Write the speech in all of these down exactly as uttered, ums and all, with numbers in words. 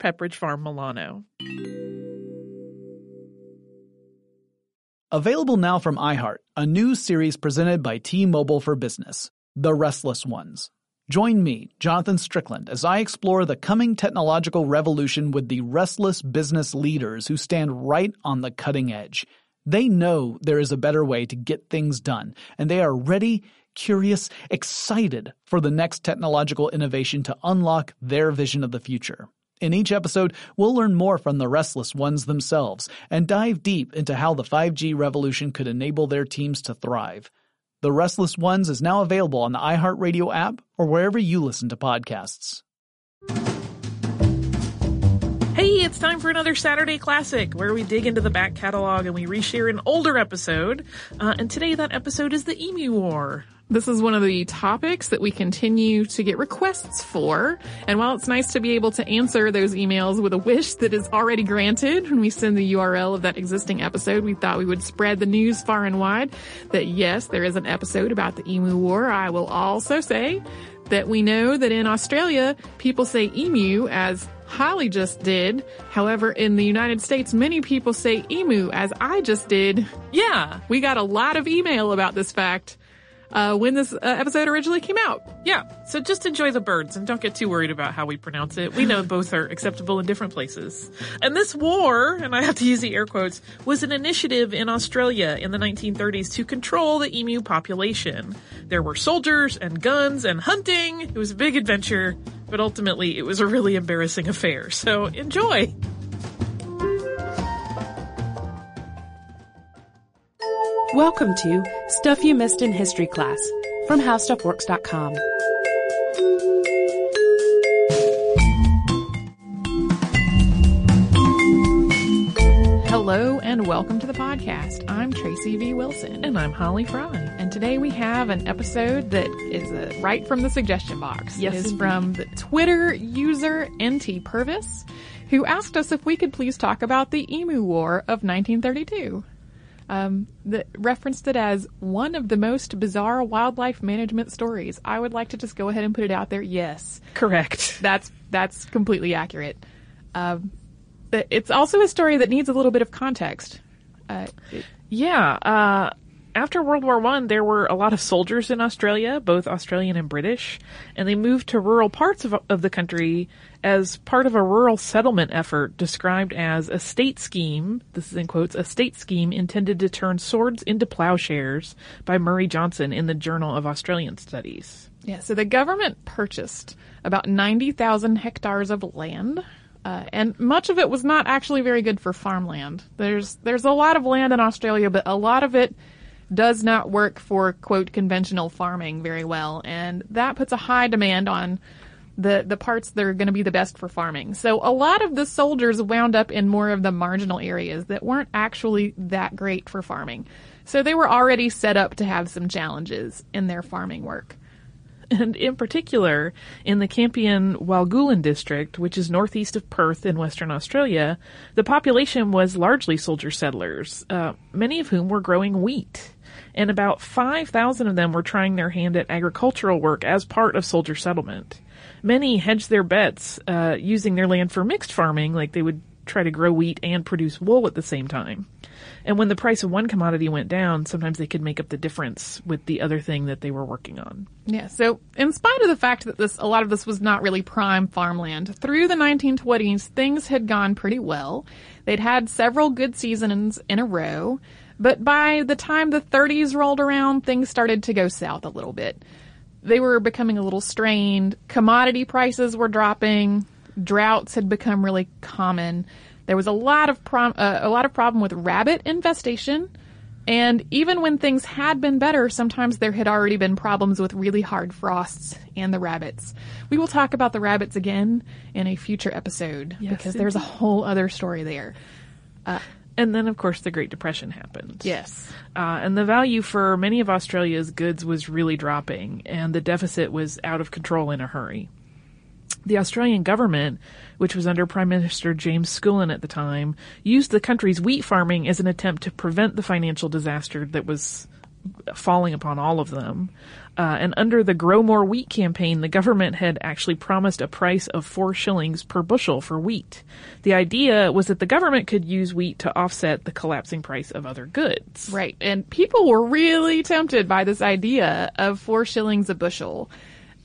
Pepperidge Farm Milano. Available now from iHeart, a new series presented by T-Mobile for Business, The Restless Ones. Join me, Jonathan Strickland, as I explore the coming technological revolution with the restless business leaders who stand right on the cutting edge. They know there is a better way to get things done, and they are ready, curious, excited for the next technological innovation to unlock their vision of the future. In each episode, we'll learn more from the restless ones themselves and dive deep into how the five G revolution could enable their teams to thrive. The Restless Ones is now available on the iHeartRadio app or wherever you listen to podcasts. Hey, it's time for another Saturday Classic, where we dig into the back catalog and we reshare an older episode. Uh, and today that episode is the Emu War. This is one of the topics that we continue to get requests for. And while it's nice to be able to answer those emails with a wish that is already granted when we send the U R L of that existing episode, we thought we would spread the news far and wide that, yes, there is an episode about the Emu War. I will also say that we know that in Australia, people say emu as Holly just did. However, in the United States, many people say emu as I just did. Yeah, we got a lot of email about this fact. Uh, when this uh, episode originally came out. Yeah, so just enjoy the birds and don't get too worried about how we pronounce it. We know both are acceptable in different places. And this war, and I have to use the air quotes, was an initiative in Australia in the nineteen thirties to control the emu population. There were soldiers and guns and hunting. It was a big adventure, but ultimately it was a really embarrassing affair. So enjoy! Welcome to Stuff You Missed in History Class from How Stuff Works dot com. Hello and welcome to the podcast. I'm Tracy V. Wilson. And I'm Holly Fry. And today we have an episode that is uh, right from the suggestion box. Yes, it is indeed. From the Twitter user N T Purvis, who asked us if we could please talk about the Emu War of nineteen thirty-two. Um, that referenced it as one of the most bizarre wildlife management stories. I would like to just go ahead and put it out there. Yes. Correct. That's that's completely accurate. Um, but it's also a story that needs a little bit of context. Uh, it, yeah. Uh, after World War One, there were a lot of soldiers in Australia, both Australian and British, and they moved to rural parts of, of the country as part of a rural settlement effort described as a state scheme. This is in quotes, a state scheme intended to turn swords into plowshares by Murray Johnson in the Journal of Australian Studies. Yeah, so the government purchased about ninety thousand hectares of land. Uh, and much of it was not actually very good for farmland. There's, there's a lot of land in Australia, but a lot of it does not work for, quote, conventional farming very well. And that puts a high demand on the, the parts that are going to be the best for farming. So a lot of the soldiers wound up in more of the marginal areas that weren't actually that great for farming. So they were already set up to have some challenges in their farming work. And in particular, in the Campion-Walgoolan district, which is northeast of Perth in Western Australia, the population was largely soldier settlers, uh, many of whom were growing wheat. And about five thousand of them were trying their hand at agricultural work as part of soldier settlement. Many hedged their bets uh, using their land for mixed farming, like they would try to grow wheat and produce wool at the same time. And when the price of one commodity went down, sometimes they could make up the difference with the other thing that they were working on. Yeah, so in spite of the fact that this a lot of this was not really prime farmland, through the nineteen twenties, things had gone pretty well. They'd had several good seasons in a row, but by the time the thirties rolled around, things started to go south a little bit. They were becoming a little strained. Commodity prices were dropping. Droughts had become really common. There was a lot of prom- uh, a lot of problem with rabbit infestation. And even when things had been better, sometimes there had already been problems with really hard frosts and the rabbits. We will talk about the rabbits again in a future episode, yes, because there's indeed a whole other story there. Uh, and then, of course, the Great Depression happened. Yes. Uh, and the value for many of Australia's goods was really dropping, and the deficit was out of control in a hurry. The Australian government, which was under Prime Minister James Scullin at the time, used the country's wheat farming as an attempt to prevent the financial disaster that was falling upon all of them. Uh, and under the Grow More Wheat campaign, the government had actually promised a price of four shillings per bushel for wheat. The idea was that the government could use wheat to offset the collapsing price of other goods. Right. And people were really tempted by this idea of four shillings a bushel.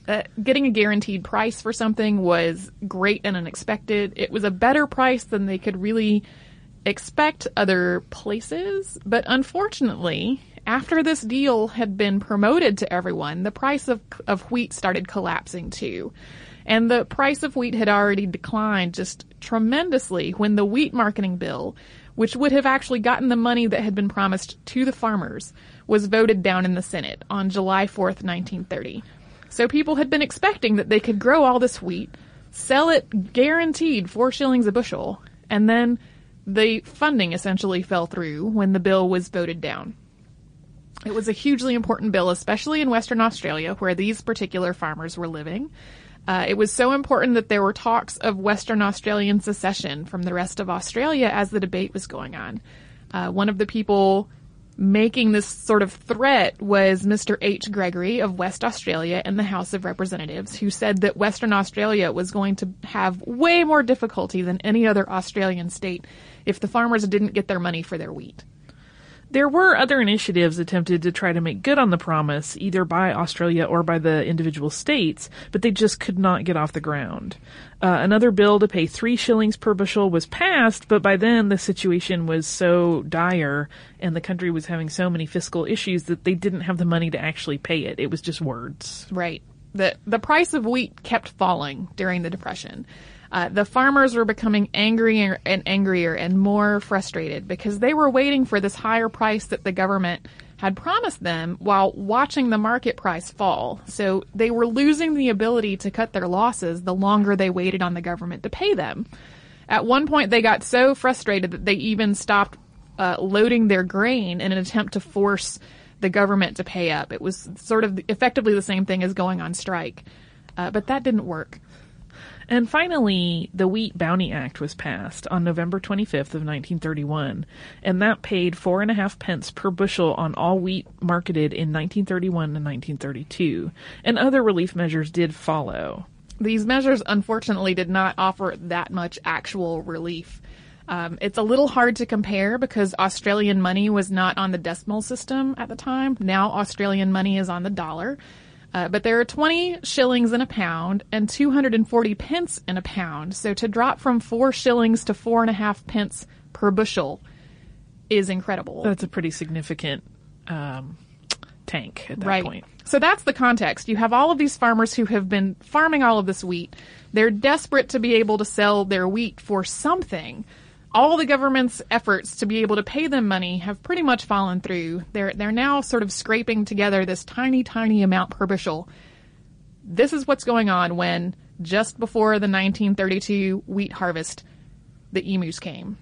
Uh, getting a guaranteed price for something was great and unexpected. It was a better price than they could really expect other places. But unfortunately, after this deal had been promoted to everyone, the price of, of wheat started collapsing too. And the price of wheat had already declined just tremendously when the wheat marketing bill, which would have actually gotten the money that had been promised to the farmers, was voted down in the Senate on July fourth, nineteen thirty. So people had been expecting that they could grow all this wheat, sell it guaranteed four shillings a bushel, and then the funding essentially fell through when the bill was voted down. It was a hugely important bill, especially in Western Australia, where these particular farmers were living. Uh, it was so important that there were talks of Western Australian secession from the rest of Australia as the debate was going on. Uh, one of the people making this sort of threat was Mister H. Gregory of West Australia in the House of Representatives, who said that Western Australia was going to have way more difficulty than any other Australian state if the farmers didn't get their money for their wheat. There were other initiatives attempted to try to make good on the promise, either by Australia or by the individual states, but they just could not get off the ground. Uh, another bill to pay three shillings per bushel was passed, but by then the situation was so dire and the country was having so many fiscal issues that they didn't have the money to actually pay it. It was just words. Right. The, the price of wheat kept falling during the Depression. Uh, the farmers were becoming angrier and angrier and more frustrated because they were waiting for this higher price that the government had promised them while watching the market price fall. So they were losing the ability to cut their losses the longer they waited on the government to pay them. At one point, they got so frustrated that they even stopped uh, loading their grain in an attempt to force the government to pay up. It was sort of effectively the same thing as going on strike, uh, but that didn't work. And finally, the Wheat Bounty Act was passed on November twenty-fifth of nineteen thirty-one, and that paid four and a half pence per bushel on all wheat marketed in nineteen thirty-one and nineteen thirty-two, and other relief measures did follow. These measures, unfortunately, did not offer that much actual relief. Um, it's a little hard to compare because Australian money was not on the decimal system at the time. Now Australian money is on the dollar. Uh, but there are twenty shillings in a pound and two hundred forty pence in a pound. So to drop from four shillings to four and a half pence per bushel is incredible. That's a pretty significant um, tank at that right. point. So that's the context. You have all of these farmers who have been farming all of this wheat. They're desperate to be able to sell their wheat for something. All the government's efforts to be able to pay them money have pretty much fallen through. They're they're now sort of scraping together this tiny, tiny amount per bushel. This is what's going on when, just before the nineteen thirty-two wheat harvest, the emus came.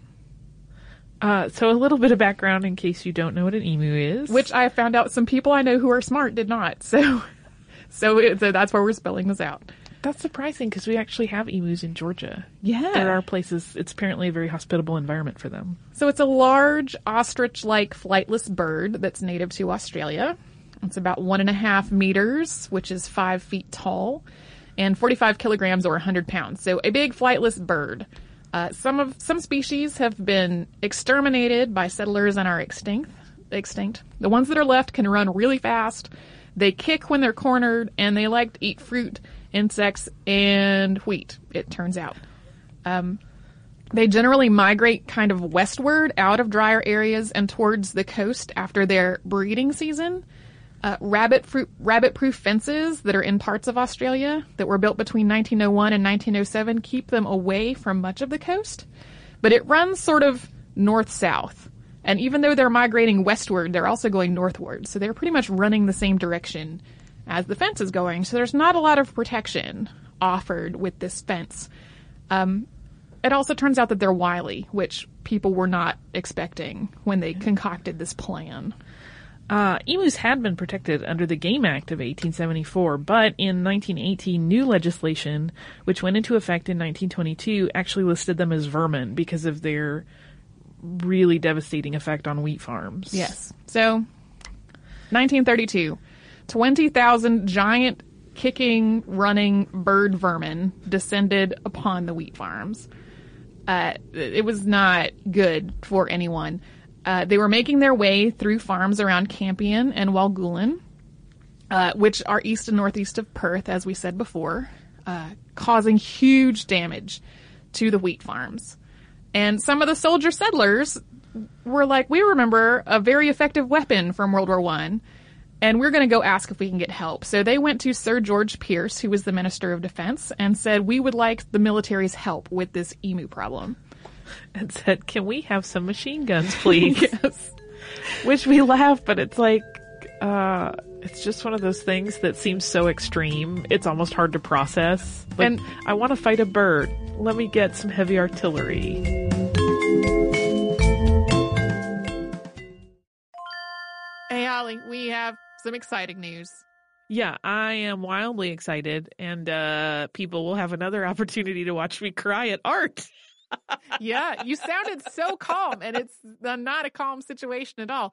Uh, so a little bit of background in case you don't know what an emu is. Which I found out some people I know who are smart did not. So, so, it, so that's where we're spelling this out. That's surprising because we actually have emus in Georgia. Yeah. There are places, it's apparently a very hospitable environment for them. So it's a large ostrich-like flightless bird that's native to Australia. It's about one and a half meters, which is five feet tall, and forty-five kilograms or one hundred pounds. So a big flightless bird. Uh, some of some species have been exterminated by settlers and are extinct. extinct. The ones that are left can run really fast. They kick when they're cornered, and they like to eat fruit, insects, and wheat, it turns out. Um, they generally migrate kind of westward out of drier areas and towards the coast after their breeding season. Uh, rabbit fruit, rabbit-proof fences that are in parts of Australia that were built between nineteen oh one and nineteen oh seven keep them away from much of the coast. but it runs sort of north-south. And even though they're migrating westward, they're also going northward. So they're pretty much running the same direction as the fence is going. So there's not a lot of protection offered with this fence. Um, it also turns out that they're wily, which people were not expecting when they concocted this plan. Uh, emus had been protected under the Game Act of eighteen seventy-four, but in nineteen eighty, new legislation, which went into effect in nineteen twenty-two, actually listed them as vermin because of their really devastating effect on wheat farms. Yes. So, nineteen thirty-two, twenty thousand giant kicking, running bird vermin descended upon the wheat farms. Uh, it was not good for anyone. Uh, they were making their way through farms around Campion and Walgoolan, uh, which are east and northeast of Perth, as we said before, uh, causing huge damage to the wheat farms. And some of the soldier settlers were like, we remember a very effective weapon from World War One, and we're going to go ask if we can get help. So they went to Sir George Pierce, who was the Minister of Defense, and said, we would like the military's help with this emu problem. And said, can we have some machine guns, please? Yes. Which we laugh, but it's like, uh, it's just one of those things that seems so extreme, it's almost hard to process. Like, and I want to fight a bird. Let me get some heavy artillery. Hey, Holly, we have some exciting news. Yeah, I am wildly excited, and uh, people will have another opportunity to watch me cry at art. Yeah, you sounded so calm, and it's not a calm situation at all.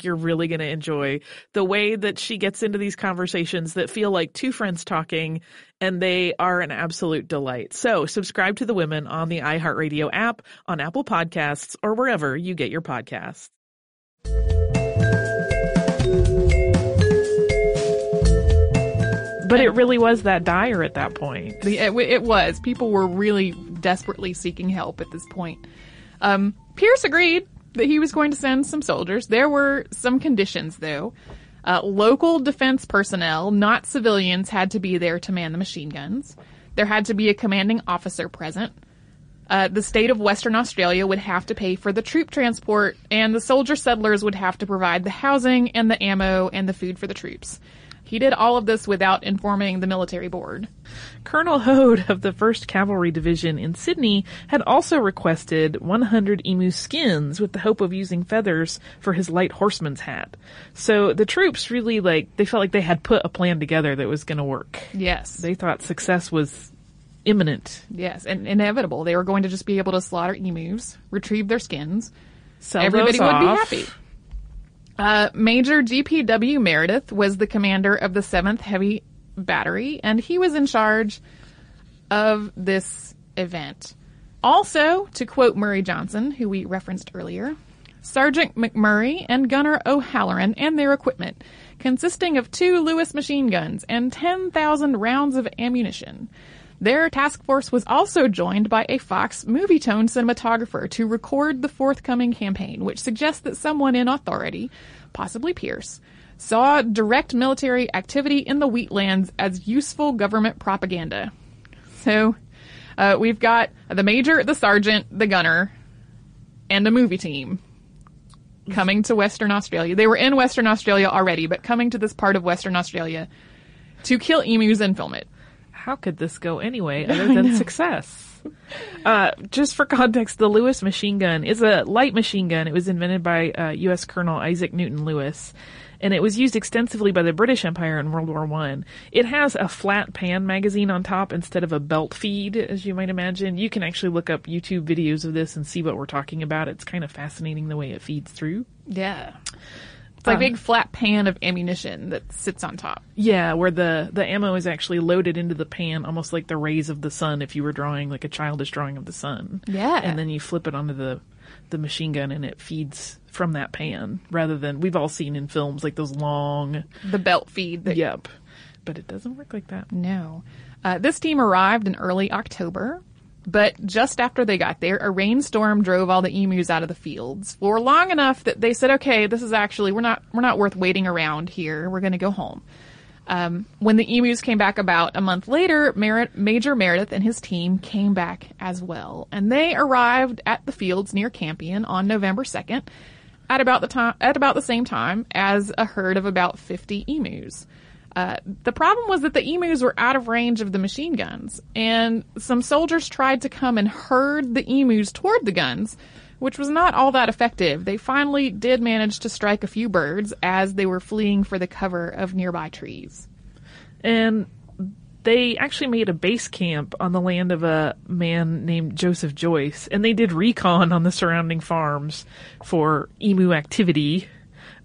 you're really going to enjoy the way that she gets into these conversations that feel like two friends talking, and they are an absolute delight. So subscribe to The Women on the iHeartRadio app, on Apple Podcasts, or wherever you get your podcasts. But it really was that dire at that point. It was. People were really desperately seeking help at this point. Um, Pierce agreed that he was going to send some soldiers. There were some conditions, though. Uh, local defense personnel, not civilians, had to be there to man the machine guns. There had to be a commanding officer present. Uh, the state of Western Australia would have to pay for the troop transport, and the soldier settlers would have to provide the housing and the ammo and the food for the troops. He did all of this without informing the military board. Colonel Hode of the first Cavalry Division in Sydney had also requested one hundred emu skins with the hope of using feathers for his light horseman's hat. So the troops really, like, they felt like they had put a plan together that was going to work. Yes. They thought success was imminent. Yes, and inevitable. They were going to just be able to slaughter emus, retrieve their skins. Sell Everybody those would off. be happy. Uh, Major G P W Meredith was the commander of the seventh Heavy Battery, and he was in charge of this event. Also, to quote Murray Johnson, who we referenced earlier, Sergeant McMurray and Gunner O'Halloran and their equipment, consisting of two Lewis machine guns and ten thousand rounds of ammunition. Their task force was also joined by a Fox Movietone cinematographer to record the forthcoming campaign, which suggests that someone in authority, possibly Pierce, saw direct military activity in the wheatlands as useful government propaganda. So, uh, we've got the major, the sergeant, the gunner, and a movie team coming to Western Australia. They were in Western Australia already, but coming to this part of Western Australia to kill emus and film it. How could this go anyway other than success? Uh, just for context, the Lewis machine gun is a light machine gun. It was invented by uh, U S Colonel Isaac Newton Lewis, and it was used extensively by the British Empire in World War One. It has a flat pan magazine on top instead of a belt feed, as you might imagine. You can actually look up YouTube videos of this and see what we're talking about. It's kind of fascinating the way it feeds through. Yeah. It's like a big flat pan of ammunition that sits on top. Yeah, where the, the ammo is actually loaded into the pan, almost like the rays of the sun if you were drawing like a childish drawing of the sun. Yeah. And then you flip it onto the, the machine gun and it feeds from that pan rather than, we've all seen in films, like those long... The belt feed. That... Yep. But it doesn't work like that. No. Uh, this team arrived in early October. But just after they got there, a rainstorm drove all the emus out of the fields for long enough that they said, okay, this is actually, we're not, we're not worth waiting around here. We're going to go home. Um, when the emus came back about a month later, Mer- Major Meredith and his team came back as well. And they arrived at the fields near Campion on November second at about the time, at about the same time as a herd of about fifty emus. Uh, the problem was that the emus were out of range of the machine guns, and some soldiers tried to come and herd the emus toward the guns, which was not all that effective. They finally did manage to strike a few birds as they were fleeing for the cover of nearby trees. And they actually made a base camp on the land of a man named Joseph Joyce, and they did recon on the surrounding farms for emu activity.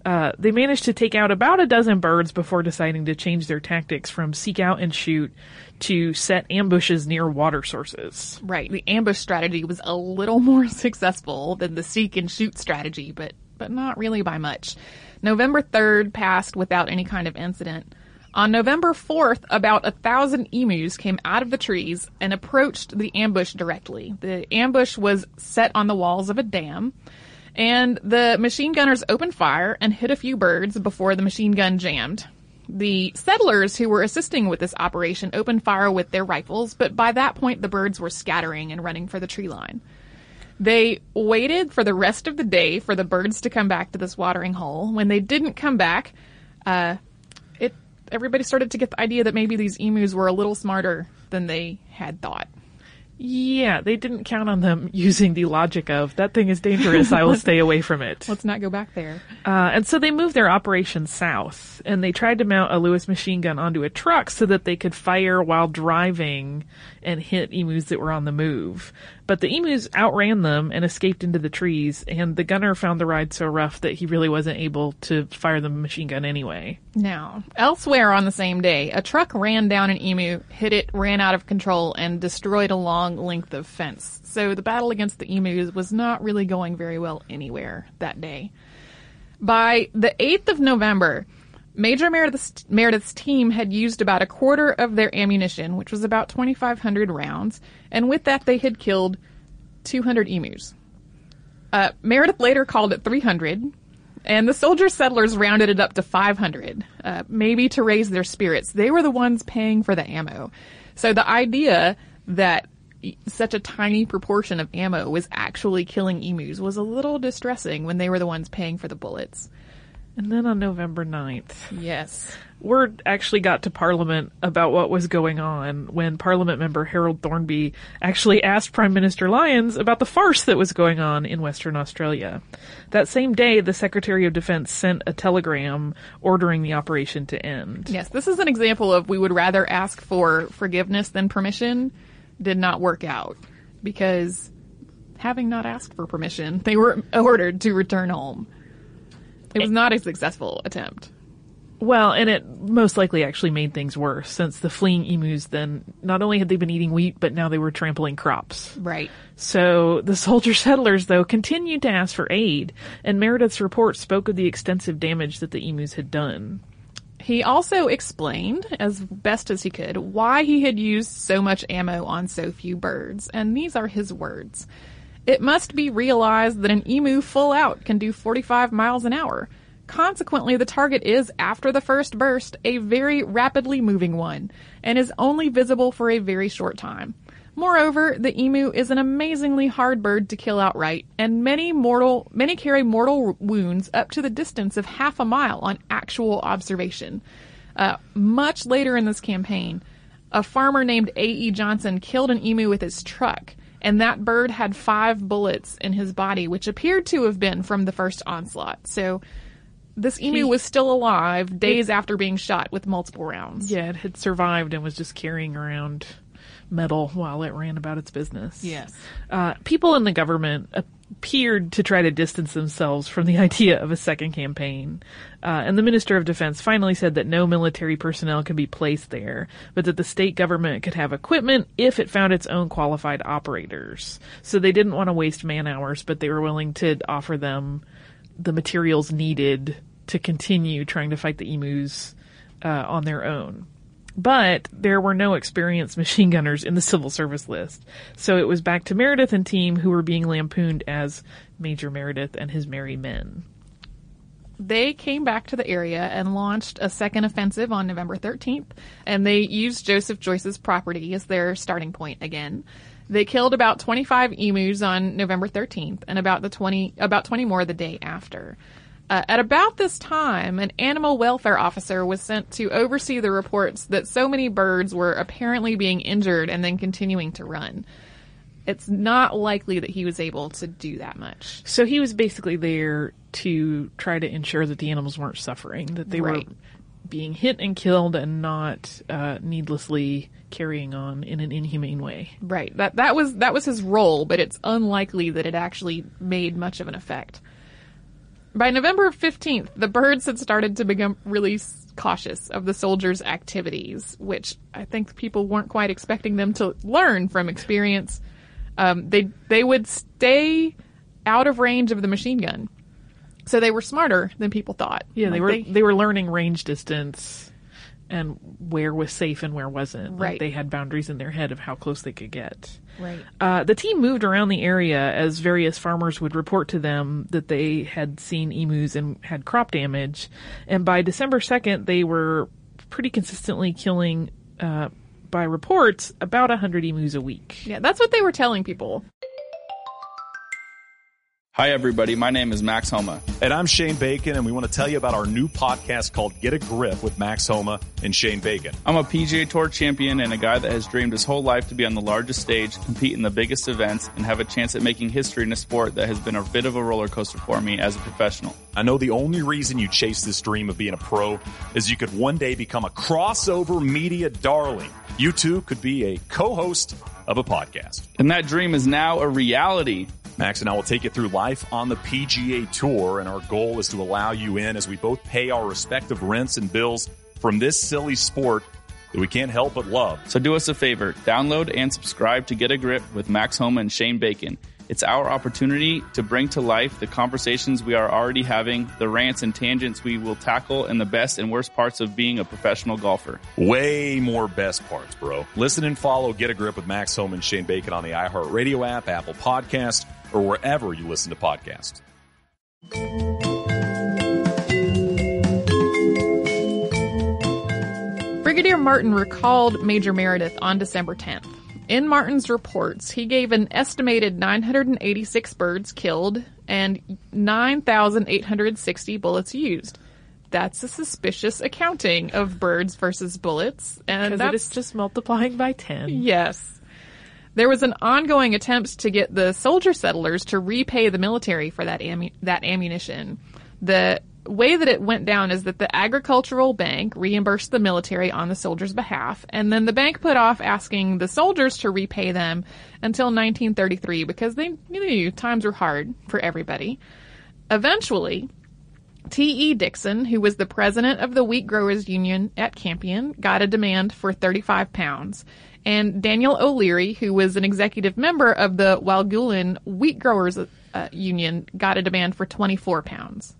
Uh, they managed to take out about a dozen birds before deciding to change their tactics from seek out and shoot to set ambushes near water sources. Right. The ambush strategy was a little more successful than the seek and shoot strategy, but, but not really by much. November third passed without any kind of incident. On November fourth, about a thousand emus came out of the trees and approached the ambush directly. The ambush was set on the walls of a dam. And the machine gunners opened fire and hit a few birds before the machine gun jammed. The settlers who were assisting with this operation opened fire with their rifles, but by that point the birds were scattering and running for the tree line. They waited for the rest of the day for the birds to come back to this watering hole. When they didn't come back, uh, it everybody started to get the idea that maybe these emus were a little smarter than they had thought. Yeah, they didn't count on them using the logic of, that thing is dangerous, I will stay away from it. Let's not go back there. Uh, and so they moved their operation south, and they tried to mount a Lewis machine gun onto a truck so that they could fire while driving and hit emus that were on the move. But the emus outran them and escaped into the trees, and the gunner found the ride so rough that he really wasn't able to fire the machine gun anyway. Now, elsewhere on the same day, a truck ran down an emu, hit it, ran out of control, and destroyed a long length of fence. So the battle against the emus was not really going very well anywhere that day. By the eighth of November, Major Meredith's, Meredith's team had used about a quarter of their ammunition, which was about twenty-five hundred rounds, and with that they had killed two hundred emus. Uh, Meredith later called it three hundred, and the soldier settlers rounded it up to five hundred, uh, maybe to raise their spirits. They were the ones paying for the ammo. So the idea that such a tiny proportion of ammo was actually killing emus was a little distressing when they were the ones paying for the bullets. And then on November ninth, yes, word actually got to Parliament about what was going on when Parliament member Harold Thornby actually asked Prime Minister Lyons about the farce that was going on in Western Australia. That same day, the Secretary of Defense sent a telegram ordering the operation to end. Yes, this is an example of we would rather ask for forgiveness than permission. Did not work out because having not asked for permission, they were ordered to return home. It was not a successful attempt. Well, and it most likely actually made things worse, since the fleeing emus then, not only had they been eating wheat, but now they were trampling crops. Right. So the soldier settlers, though, continued to ask for aid, and Meredith's report spoke of the extensive damage that the emus had done. He also explained, as best as he could, why he had used so much ammo on so few birds, and these are his words. It must be realized that an emu full out can do forty-five miles an hour. Consequently, the target is, after the first burst, a very rapidly moving one, and is only visible for a very short time. Moreover, the emu is an amazingly hard bird to kill outright, and many mortal, many carry mortal wounds up to the distance of half a mile on actual observation. Uh, much later in this campaign, a farmer named A E Johnson killed an emu with his truck, and that bird had five bullets in his body, which appeared to have been from the first onslaught. So... This emu he, was still alive days it, after being shot with multiple rounds. Yeah, it had survived and was just carrying around metal while it ran about its business. Yes. Uh, people in the government appeared to try to distance themselves from the idea of a second campaign. Uh, and the Minister of Defense finally said that no military personnel could be placed there, but that the state government could have equipment if it found its own qualified operators. So they didn't want to waste man hours, but they were willing to offer them the materials needed to continue trying to fight the emus uh, on their own. But there were no experienced machine gunners in the civil service list. So it was back to Meredith and team, who were being lampooned as Major Meredith and his merry men. They came back to the area and launched a second offensive on November thirteenth, and they used Joseph Joyce's property as their starting point again. They killed about twenty-five emus on November thirteenth, and about the twenty about twenty more the day after. Uh, at about this time, an animal welfare officer was sent to oversee the reports that so many birds were apparently being injured and then continuing to run. It's not likely that he was able to do that much. So he was basically there to try to ensure that the animals weren't suffering, that they right. were being hit and killed and not uh, needlessly carrying on in an inhumane way. Right. That that was that was his role, but it's unlikely that it actually made much of an effect. By November fifteenth, the birds had started to become really cautious of the soldiers' activities, which I think people weren't quite expecting them to learn from experience. Um, they they would stay out of range of the machine gun. So they were smarter than people thought. Yeah, they like were they, they were learning range distance and where was safe and where wasn't. Right. Like they had boundaries in their head of how close they could get. Right. Uh, the team moved around the area as various farmers would report to them that they had seen emus and had crop damage. And by December second, they were pretty consistently killing, uh, by reports, about one hundred emus a week. Yeah, that's what they were telling people. Hi, everybody. My name is Max Homa. And I'm Shane Bacon, and we want to tell you about our new podcast called Get a Grip with Max Homa and Shane Bacon. I'm a P G A Tour champion and a guy that has dreamed his whole life to be on the largest stage, compete in the biggest events, and have a chance at making history in a sport that has been a bit of a roller coaster for me as a professional. I know the only reason you chase this dream of being a pro is you could one day become a crossover media darling. You, too, could be a co-host of a podcast. And that dream is now a reality. Max and I will take you through life on the P G A Tour, and our goal is to allow you in as we both pay our respective rents and bills from this silly sport that we can't help but love. So do us a favor. Download and subscribe to Get a Grip with Max Homa and Shane Bacon. It's our opportunity to bring to life the conversations we are already having, the rants and tangents we will tackle, and the best and worst parts of being a professional golfer. Way more best parts, bro. Listen and follow Get a Grip with Max Homa and Shane Bacon on the iHeartRadio app, Apple Podcast, or wherever you listen to podcasts. Brigadier Martin recalled Major Meredith on December tenth. In Martin's reports, he gave an estimated nine hundred eighty-six birds killed and nine thousand eight hundred sixty bullets used. That's a suspicious accounting of birds versus bullets. Because it is just multiplying by ten. Yes. There was an ongoing attempt to get the soldier settlers to repay the military for that ammu- that ammunition. The way that it went down is that the agricultural bank reimbursed the military on the soldiers' behalf, and then the bank put off asking the soldiers to repay them until nineteen thirty-three because they knew times were hard for everybody. Eventually, T E. Dixon, who was the president of the Wheat Growers Union at Campion, got a demand for thirty-five pounds. And Daniel O'Leary, who was an executive member of the Walgulin Wheat Growers uh, Union, got a demand for twenty-four pounds.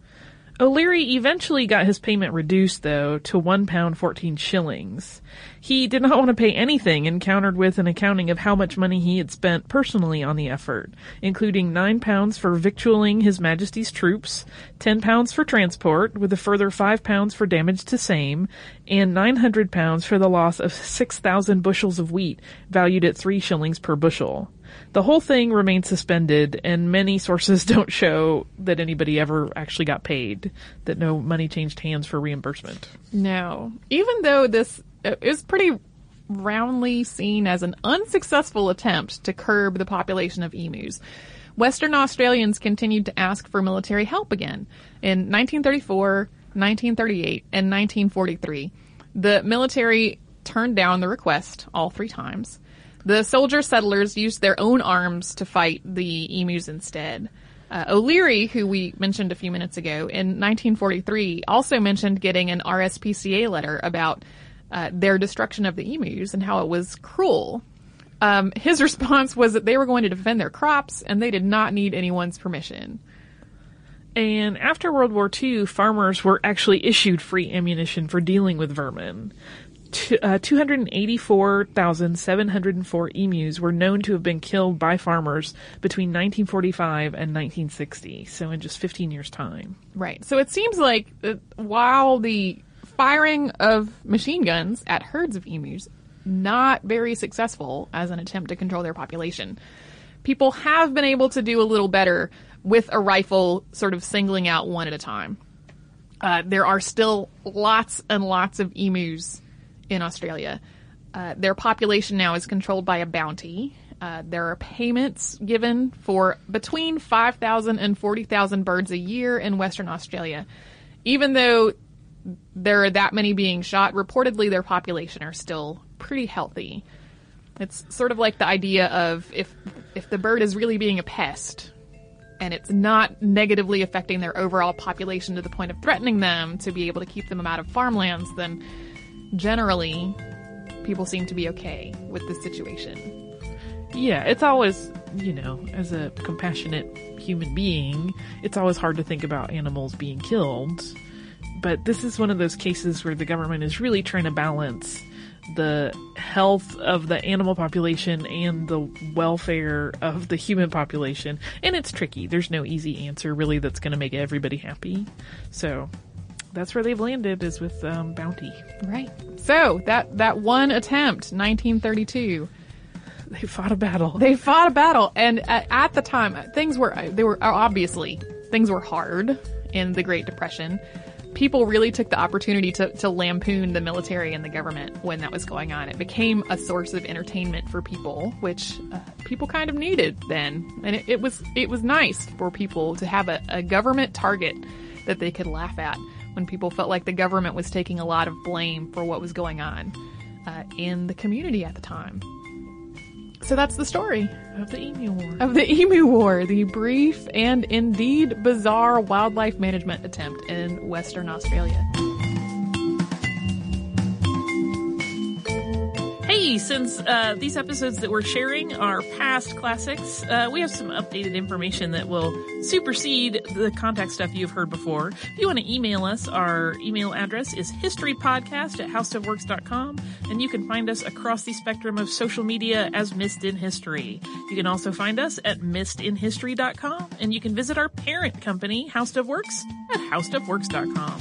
O'Leary eventually got his payment reduced, though, to one pound fourteen shillings. He did not want to pay anything and countered with an accounting of how much money he had spent personally on the effort, including nine pounds for victualling His Majesty's troops, ten pounds for transport, with a further five pounds for damage to same, and nine hundred pounds for the loss of six thousand bushels of wheat, valued at three shillings per bushel. The whole thing remained suspended, and many sources don't show that anybody ever actually got paid, that no money changed hands for reimbursement. No. Even though this is pretty roundly seen as an unsuccessful attempt to curb the population of emus, Western Australians continued to ask for military help again. In nineteen thirty-four, nineteen thirty-eight, and nineteen forty-three, the military turned down the request all three times. The soldier settlers used their own arms to fight the emus instead. Uh, O'Leary, who we mentioned a few minutes ago, in nineteen forty-three also mentioned getting an R S P C A letter about uh, their destruction of the emus and how it was cruel. Um, his response was that they were going to defend their crops and they did not need anyone's permission. And after World War Two, farmers were actually issued free ammunition for dealing with vermin. Uh, two hundred eighty-four thousand seven hundred four emus were known to have been killed by farmers between nineteen forty-five and nineteen sixty, so in just fifteen years' time. Right. So it seems like uh, while the firing of machine guns at herds of emus, not very successful as an attempt to control their population, people have been able to do a little better with a rifle sort of singling out one at a time. Uh, there are still lots and lots of emus in Australia. Uh, their population now is controlled by a bounty. Uh, there are payments given for between five thousand and forty thousand birds a year in Western Australia. Even though there are that many being shot, reportedly their population are still pretty healthy. It's sort of like the idea of if if the bird is really being a pest and it's not negatively affecting their overall population to the point of threatening them to be able to keep them out of farmlands, then generally, people seem to be okay with this situation. Yeah, it's always, you know, as a compassionate human being, it's always hard to think about animals being killed. But this is one of those cases where the government is really trying to balance the health of the animal population and the welfare of the human population. And it's tricky. There's no easy answer, really, that's going to make everybody happy. So that's where they've landed, is with um, bounty. Right. So that, that one attempt, nineteen thirty-two. They fought a battle. They fought a battle. And at, at the time, things were, they were, obviously, things were hard in the Great Depression. People really took the opportunity to, to lampoon the military and the government when that was going on. It became a source of entertainment for people, which uh, people kind of needed then. And it, it was, it was nice for people to have a, a government target that they could laugh at when people felt like the government was taking a lot of blame for what was going on uh, in the community at the time. So that's the story of the Emu War. Of the Emu War, the brief and indeed bizarre wildlife management attempt in Western Australia. Hey, since uh, these episodes that we're sharing are past classics, uh, we have some updated information that will supersede the contact stuff you've heard before. If you want to email us, our email address is historypodcast at howstuffworks dot com, and you can find us across the spectrum of social media as Missed in History. You can also find us at missed in history dot com, and you can visit our parent company, HowStuffWorks, at howstuffworks dot com.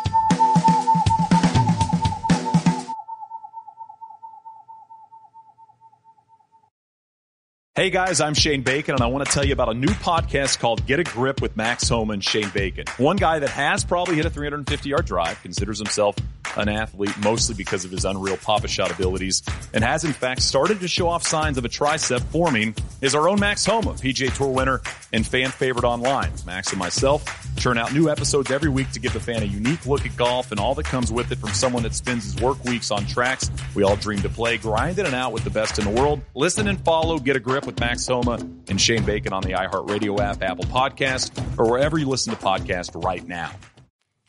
Hey guys, I'm Shane Bacon, and I want to tell you about a new podcast called Get a Grip with Max Homa and Shane Bacon. One guy that has probably hit a three hundred fifty yard drive considers himself an athlete, mostly because of his unreal pop-a shot abilities, and has in fact started to show off signs of a tricep forming, is our own Max Homa, P G A Tour winner and fan favorite online. Max and myself churn out new episodes every week to give the fan a unique look at golf and all that comes with it, from someone that spends his work weeks on tracks we all dream to play, grinding it out with the best in the world. Listen and follow Get a Grip with Max Homa and Shane Bacon on the iHeartRadio app, Apple Podcast, or wherever you listen to podcasts right now.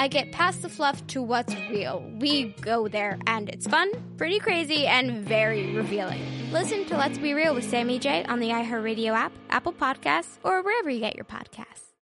I get past the fluff to what's real. We go there, and it's fun, pretty crazy, and very revealing. Listen to Let's Be Real with Sammy J on the iHeartRadio app, Apple Podcasts, or wherever you get your podcasts.